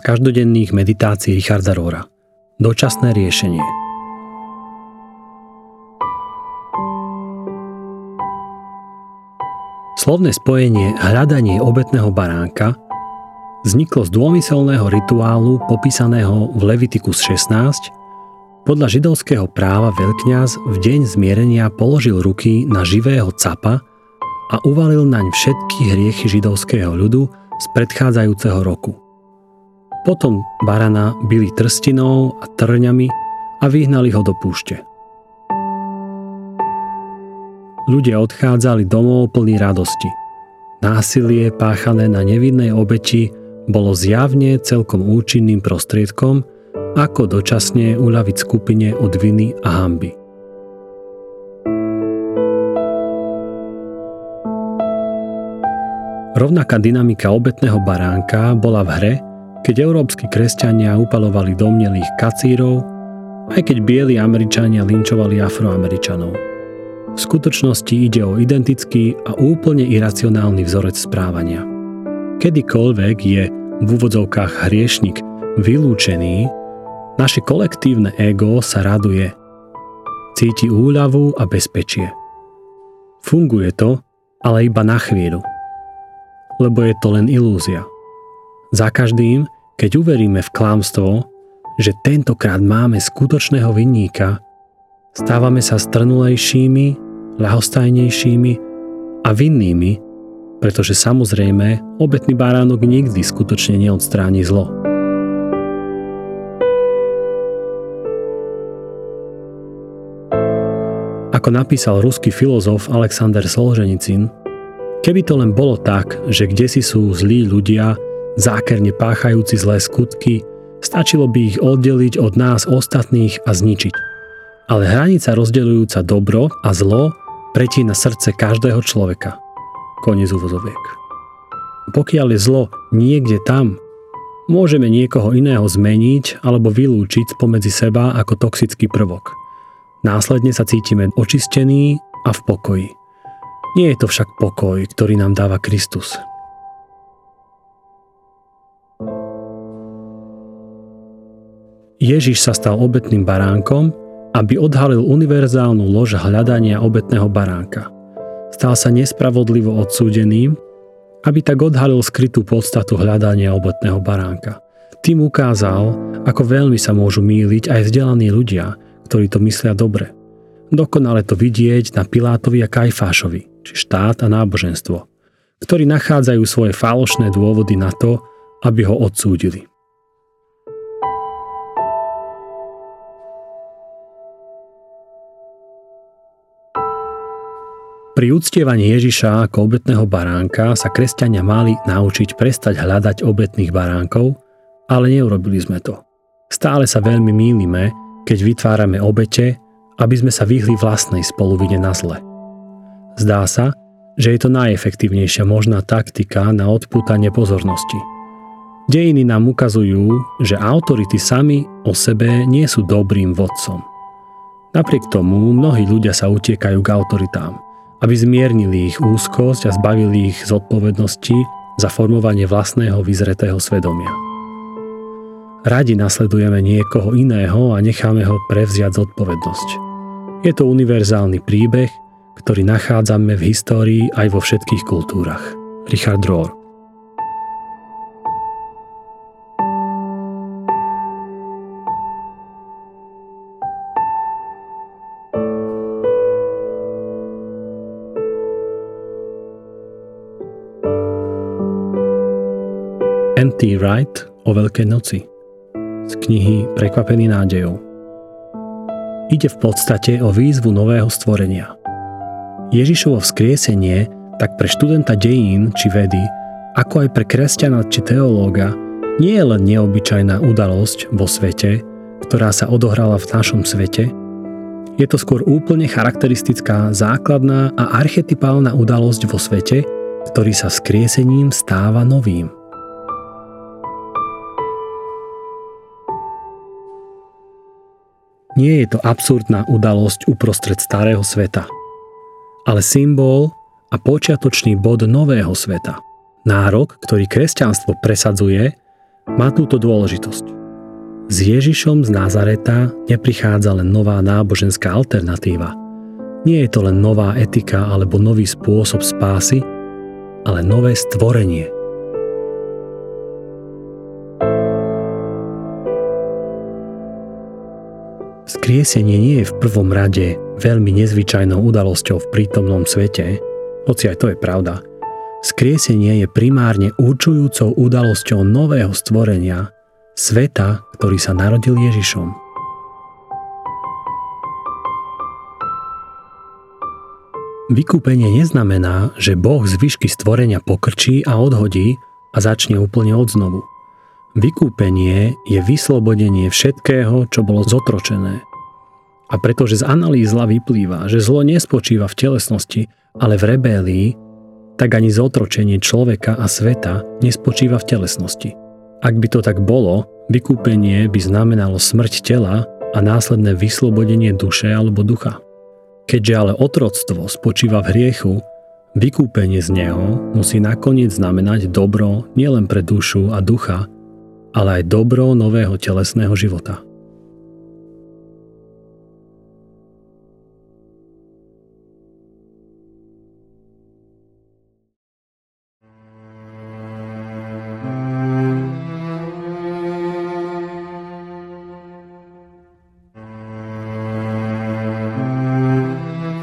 Z každodenných meditácií Richarda Rohra. Dočasné riešenie. Slovné spojenie hľadanie obetného baránka vzniklo z dômyselného rituálu popísaného v Levitikus 16. Podľa židovského práva veľkňaz v deň zmierenia položil ruky na živého capa a uvalil naň všetky hriechy židovského ľudu z predchádzajúceho roku. Potom barana bili trstinou a trňami a vyhnali ho do púšte. Ľudia odchádzali domov plní radosti. Násilie páchané na nevinnej obeti bolo zjavne celkom účinným prostriedkom, ako dočasne uľaviť skupine od viny a hanby. Rovnaká dynamika obetného baránka bola v hre, keď európski kresťania upalovali domnelých kacírov, aj keď bieli Američania linčovali Afroameričanov. V skutočnosti ide o identický a úplne iracionálny vzorec správania. Kedykoľvek je v úvodzovkách hriešnik vylúčený, naše kolektívne ego sa raduje. Cíti úľavu a bezpečie. Funguje to, ale iba na chvíľu. Lebo je to len ilúzia. Za každým, keď uveríme v klamstvo, že tentokrát máme skutočného vinníka, stávame sa strnulejšími, ľahostajnejšími a vinnými, pretože samozrejme obetný baránok nikdy skutočne neodstráni zlo. Ako napísal ruský filozof Alexander Solženicin, keby to len bolo tak, že kdesi sú zlí ľudia, zákerne páchajúci zlé skutky, stačilo by ich oddeliť od nás ostatných a zničiť. Ale hranica rozdeľujúca dobro a zlo pretí na srdce každého človeka. Koniec úvozoviek. Pokiaľ je zlo niekde tam, môžeme niekoho iného zmeniť alebo vylúčiť spomedzi seba ako toxický prvok. Následne sa cítime očistení a v pokoji. Nie je to však pokoj, ktorý nám dáva Kristus. Ježíš sa stal obetným baránkom, aby odhalil univerzálnu lož hľadania obetného baránka. Stal sa nespravodlivo odsúdeným, aby tak odhalil skrytú podstatu hľadania obetného baránka. Tým ukázal, ako veľmi sa môžu mýliť aj vzdelaní ľudia, ktorí to myslia dobre. Dokonale to vidieť na Pilátovi a Kajfášovi, či štát a náboženstvo, ktorí nachádzajú svoje falošné dôvody na to, aby ho odsúdili. Pri uctievaní Ježiša ako obetného baránka sa kresťania mali naučiť prestať hľadať obetných baránkov, ale neurobili sme to. Stále sa veľmi mýlime, keď vytvárame obete, aby sme sa vyhli vlastnej spoluvine na zle. Zdá sa, že je to najefektívnejšia možná taktika na odpútanie pozornosti. Dejiny nám ukazujú, že autority sami o sebe nie sú dobrým vodcom. Napriek tomu mnohí ľudia sa utiekajú k autoritám, aby zmiernili ich úzkosť a zbavili ich zodpovednosti za formovanie vlastného vyzretého svedomia. Radi nasledujeme niekoho iného a necháme ho prevziať zodpovednosť. Je to univerzálny príbeh, ktorý nachádzame v histórii aj vo všetkých kultúrach. Richard Rohr. M.T. Wright o Veľkej noci z knihy Prekvapený nádejou. Ide v podstate o výzvu nového stvorenia. Ježišovo vzkriesenie tak pre študenta dejín či vedy, ako aj pre kresťana či teológa, nie je len neobyčajná udalosť vo svete, ktorá sa odohrala v našom svete. Je to skôr úplne charakteristická, základná a archetypálna udalosť vo svete, ktorý sa vzkriesením stáva novým. Nie je to absurdná udalosť uprostred starého sveta, ale symbol a počiatočný bod nového sveta. Nárok, ktorý kresťanstvo presadzuje má túto dôležitosť. S Ježišom z Nazareta neprichádza len nová náboženská alternatíva. Nie je to len nová etika alebo nový spôsob spásy, ale nové stvorenie. Vzkriesenie nie je v prvom rade veľmi nezvyčajnou udalosťou v prítomnom svete, hoci aj to je pravda. Vzkriesenie je primárne určujúcou udalosťou nového stvorenia, sveta, ktorý sa narodil Ježišom. Vykúpenie neznamená, že Boh zvyšky stvorenia pokrčí a odhodí a začne úplne odnovu. Vykúpenie je vyslobodenie všetkého, čo bolo zotročené. A pretože z analýz zla vyplýva, že zlo nespočíva v telesnosti, ale v rebélii, tak ani zotročenie človeka a sveta nespočíva v telesnosti. Ak by to tak bolo, vykúpenie by znamenalo smrť tela a následné vyslobodenie duše alebo ducha. Keďže ale otroctvo spočíva v hriechu, vykúpenie z neho musí nakoniec znamenať dobro nielen pre dušu a ducha, ale aj dobro nového telesného života.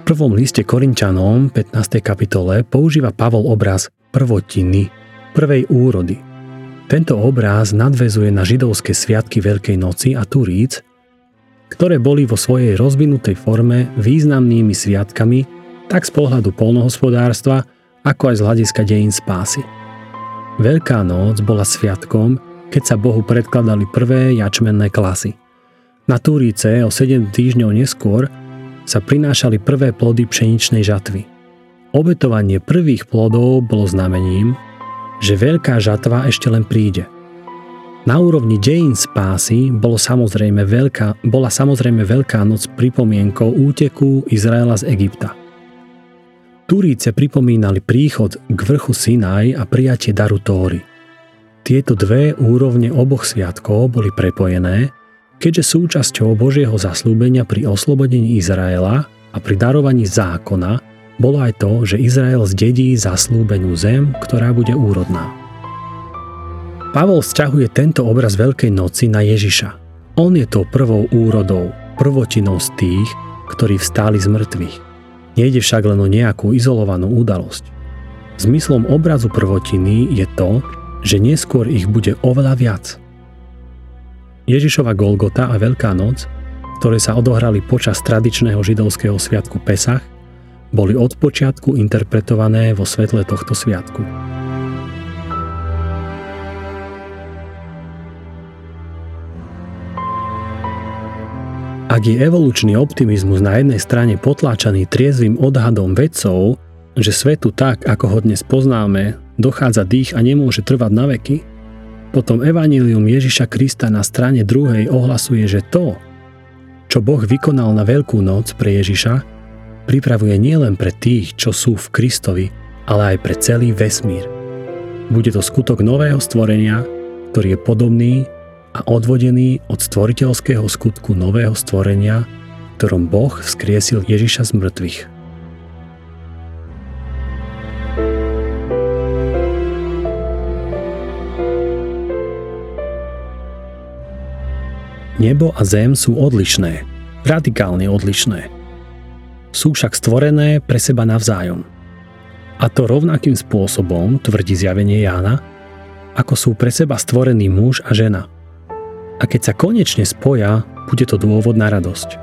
V prvom liste Korinčanom 15. kapitole používa Pavol obraz prvotiny, prvej úrody. Tento obraz nadväzuje na židovské sviatky Veľkej noci a Turíc, ktoré boli vo svojej rozvinutej forme významnými sviatkami tak z pohľadu poľnohospodárstva, ako aj z hľadiska dejín spásy. Veľká noc bola sviatkom, keď sa Bohu predkladali prvé jačmenné klasy. Na Turíce o 7 týždňov neskôr sa prinášali prvé plody pšeničnej žatvy. Obetovanie prvých plodov bolo znamením, že veľká žatva ešte len príde. Na úrovni dejín spásy bola samozrejme Veľká noc pripomienkou úteku Izraela z Egypta. Turíce pripomínali príchod k vrchu Sinaj a prijatie daru Tóry. Tieto dve úrovne oboch sviatkov boli prepojené, keďže súčasťou Božieho zasľúbenia pri oslobodení Izraela a pri darovaní zákona bolo aj to, že Izrael zdedí zasľúbenú zem, ktorá bude úrodná. Pavol vzťahuje tento obraz Veľkej noci na Ježiša. On je tou prvou úrodou, prvotinou z tých, ktorí vstáli z mŕtvych. Nejde však len o nejakú izolovanú udalosť. Zmyslom obrazu prvotiny je to, že neskôr ich bude oveľa viac. Ježišova Golgota a Veľká noc, ktoré sa odohrali počas tradičného židovského sviatku Pesach, boli od počiatku interpretované vo svetle tohto sviatku. Ak je evolučný optimizmus na jednej strane potláčaný triezvym odhadom vedcov, že svetu tak, ako ho dnes poznáme, dochádza dých a nemôže trvať na veky, potom evanjelium Ježiša Krista na strane druhej ohlasuje, že to, čo Boh vykonal na Veľkú noc pre Ježiša, pripravuje nielen pre tých, čo sú v Kristovi, ale aj pre celý vesmír. Bude to skutok nového stvorenia, ktorý je podobný a odvodený od stvoriteľského skutku nového stvorenia, v ktorom Boh vzkriesil Ježiša z mŕtvych. Nebo a zem sú odlišné, radikálne odlišné. Sú však stvorené pre seba navzájom. A to rovnakým spôsobom, tvrdí zjavenie Jána, ako sú pre seba stvorení muž a žena. A keď sa konečne spoja, bude to dôvod na radosť.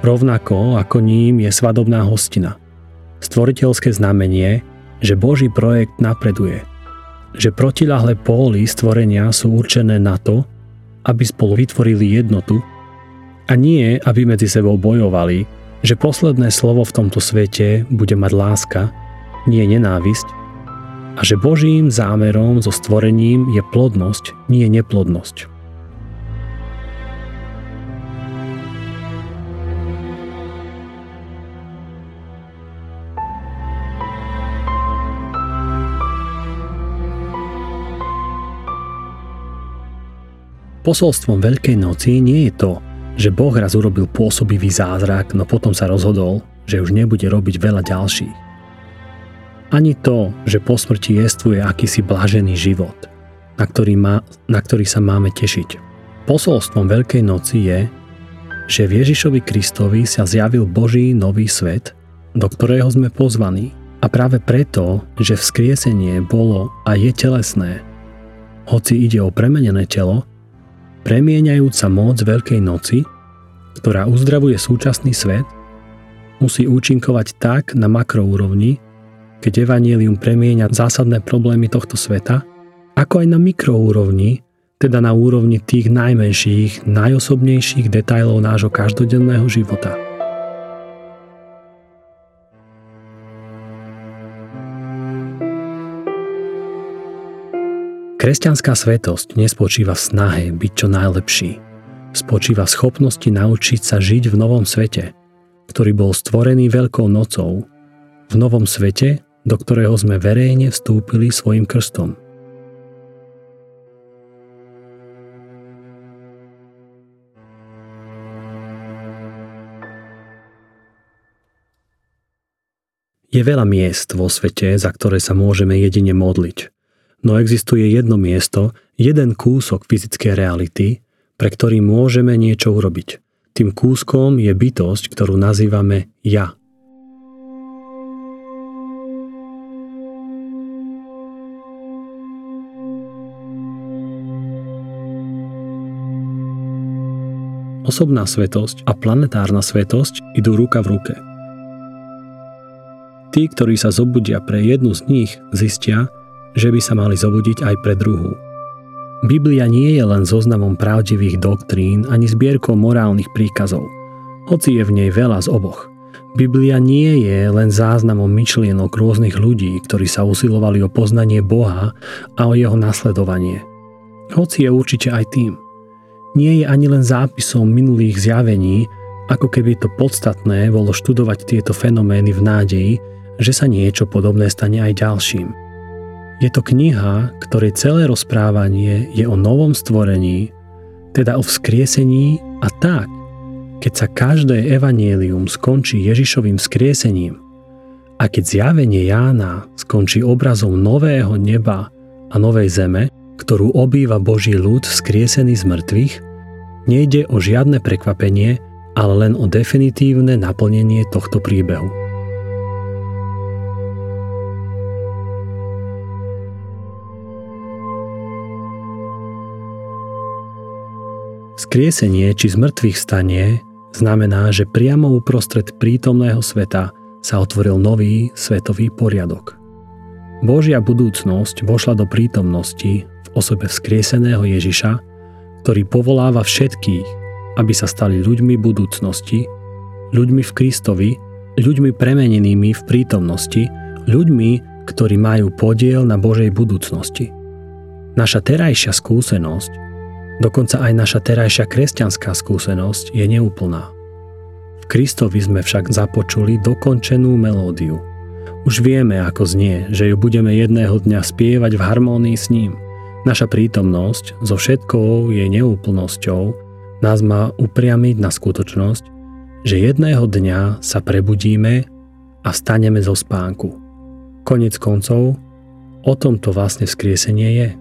Rovnako ako ním je svadobná hostina. Stvoriteľské znamenie, že Boží projekt napreduje. Že protiľahlé póly stvorenia sú určené na to, aby spolu vytvorili jednotu a nie, aby medzi sebou bojovali, že posledné slovo v tomto svete bude mať láska, nie nenávisť a že Božím zámerom so stvorením je plodnosť, nie neplodnosť. Posolstvom Veľkej noci nie je to, že Boh raz urobil pôsobivý zázrak, no potom sa rozhodol, že už nebude robiť veľa ďalších. Ani to, že po smrti jestvuje akýsi blažený život, na ktorý sa máme tešiť. Posolstvom Veľkej noci je, že v Ježišovi Kristovi sa zjavil Boží nový svet, do ktorého sme pozvaní. A práve preto, že vzkriesenie bolo a je telesné, hoci ide o premenené telo, premieňajúca moc Veľkej noci, ktorá uzdravuje súčasný svet, musí účinkovať tak na makroúrovni, keď evanjelium premieňa zásadné problémy tohto sveta, ako aj na mikroúrovni, teda na úrovni tých najmenších, najosobnejších detailov nášho každodenného života. Kresťanská svetosť nespočíva v snahe byť čo najlepší. Spočíva v schopnosti naučiť sa žiť v novom svete, ktorý bol stvorený Veľkou nocou, v novom svete, do ktorého sme verejne vstúpili svojim krstom. Je veľa miest vo svete, za ktoré sa môžeme jedine modliť. No existuje jedno miesto, jeden kúsok fyzickej reality, pre ktorý môžeme niečo urobiť. Tým kúskom je bytosť, ktorú nazývame ja. Osobná svetosť a planetárna svetosť idú ruka v ruke. Tí, ktorí sa zobudia pre jednu z nich, zistia, že by sa mali zobudiť aj pre druhú. Biblia nie je len zoznamom pravdivých doktrín ani zbierkou morálnych príkazov, hoci je v nej veľa z oboch. Biblia nie je len záznamom myšlienok rôznych ľudí, ktorí sa usilovali o poznanie Boha a o jeho nasledovanie, hoci je určite aj tým. Nie je ani len zápisom minulých zjavení, ako keby to podstatné bolo študovať tieto fenomény v nádeji, že sa niečo podobné stane aj ďalším. Je to kniha, ktorej celé rozprávanie je o novom stvorení, teda o vzkriesení, a tak, keď sa každé evanjelium skončí Ježišovým vzkriesením a keď zjavenie Jána skončí obrazom nového neba a novej zeme, ktorú obýva Boží ľud vzkriesený z mŕtvych, nejde o žiadne prekvapenie, ale len o definitívne naplnenie tohto príbehu. Skriesenie či zmrtvých stanie znamená, že priamo uprostred prítomného sveta sa otvoril nový svetový poriadok. Božia budúcnosť vošla do prítomnosti v osobe vzkrieseného Ježiša, ktorý povoláva všetkých, aby sa stali ľuďmi budúcnosti, ľuďmi v Kristovi, ľuďmi premenenými v prítomnosti, ľuďmi, ktorí majú podiel na Božej budúcnosti. Naša terajšia skúsenosť, dokonca aj naša terajšia kresťanská skúsenosť je neúplná. V Kristovi sme však započuli dokončenú melódiu. Už vieme, ako znie, že ju budeme jedného dňa spievať v harmónii s ním. Naša prítomnosť so všetkou jej neúplnosťou nás má upriamiť na skutočnosť, že jedného dňa sa prebudíme a vstaneme zo spánku. Koniec koncov, o tom to vlastne vzkriesenie je.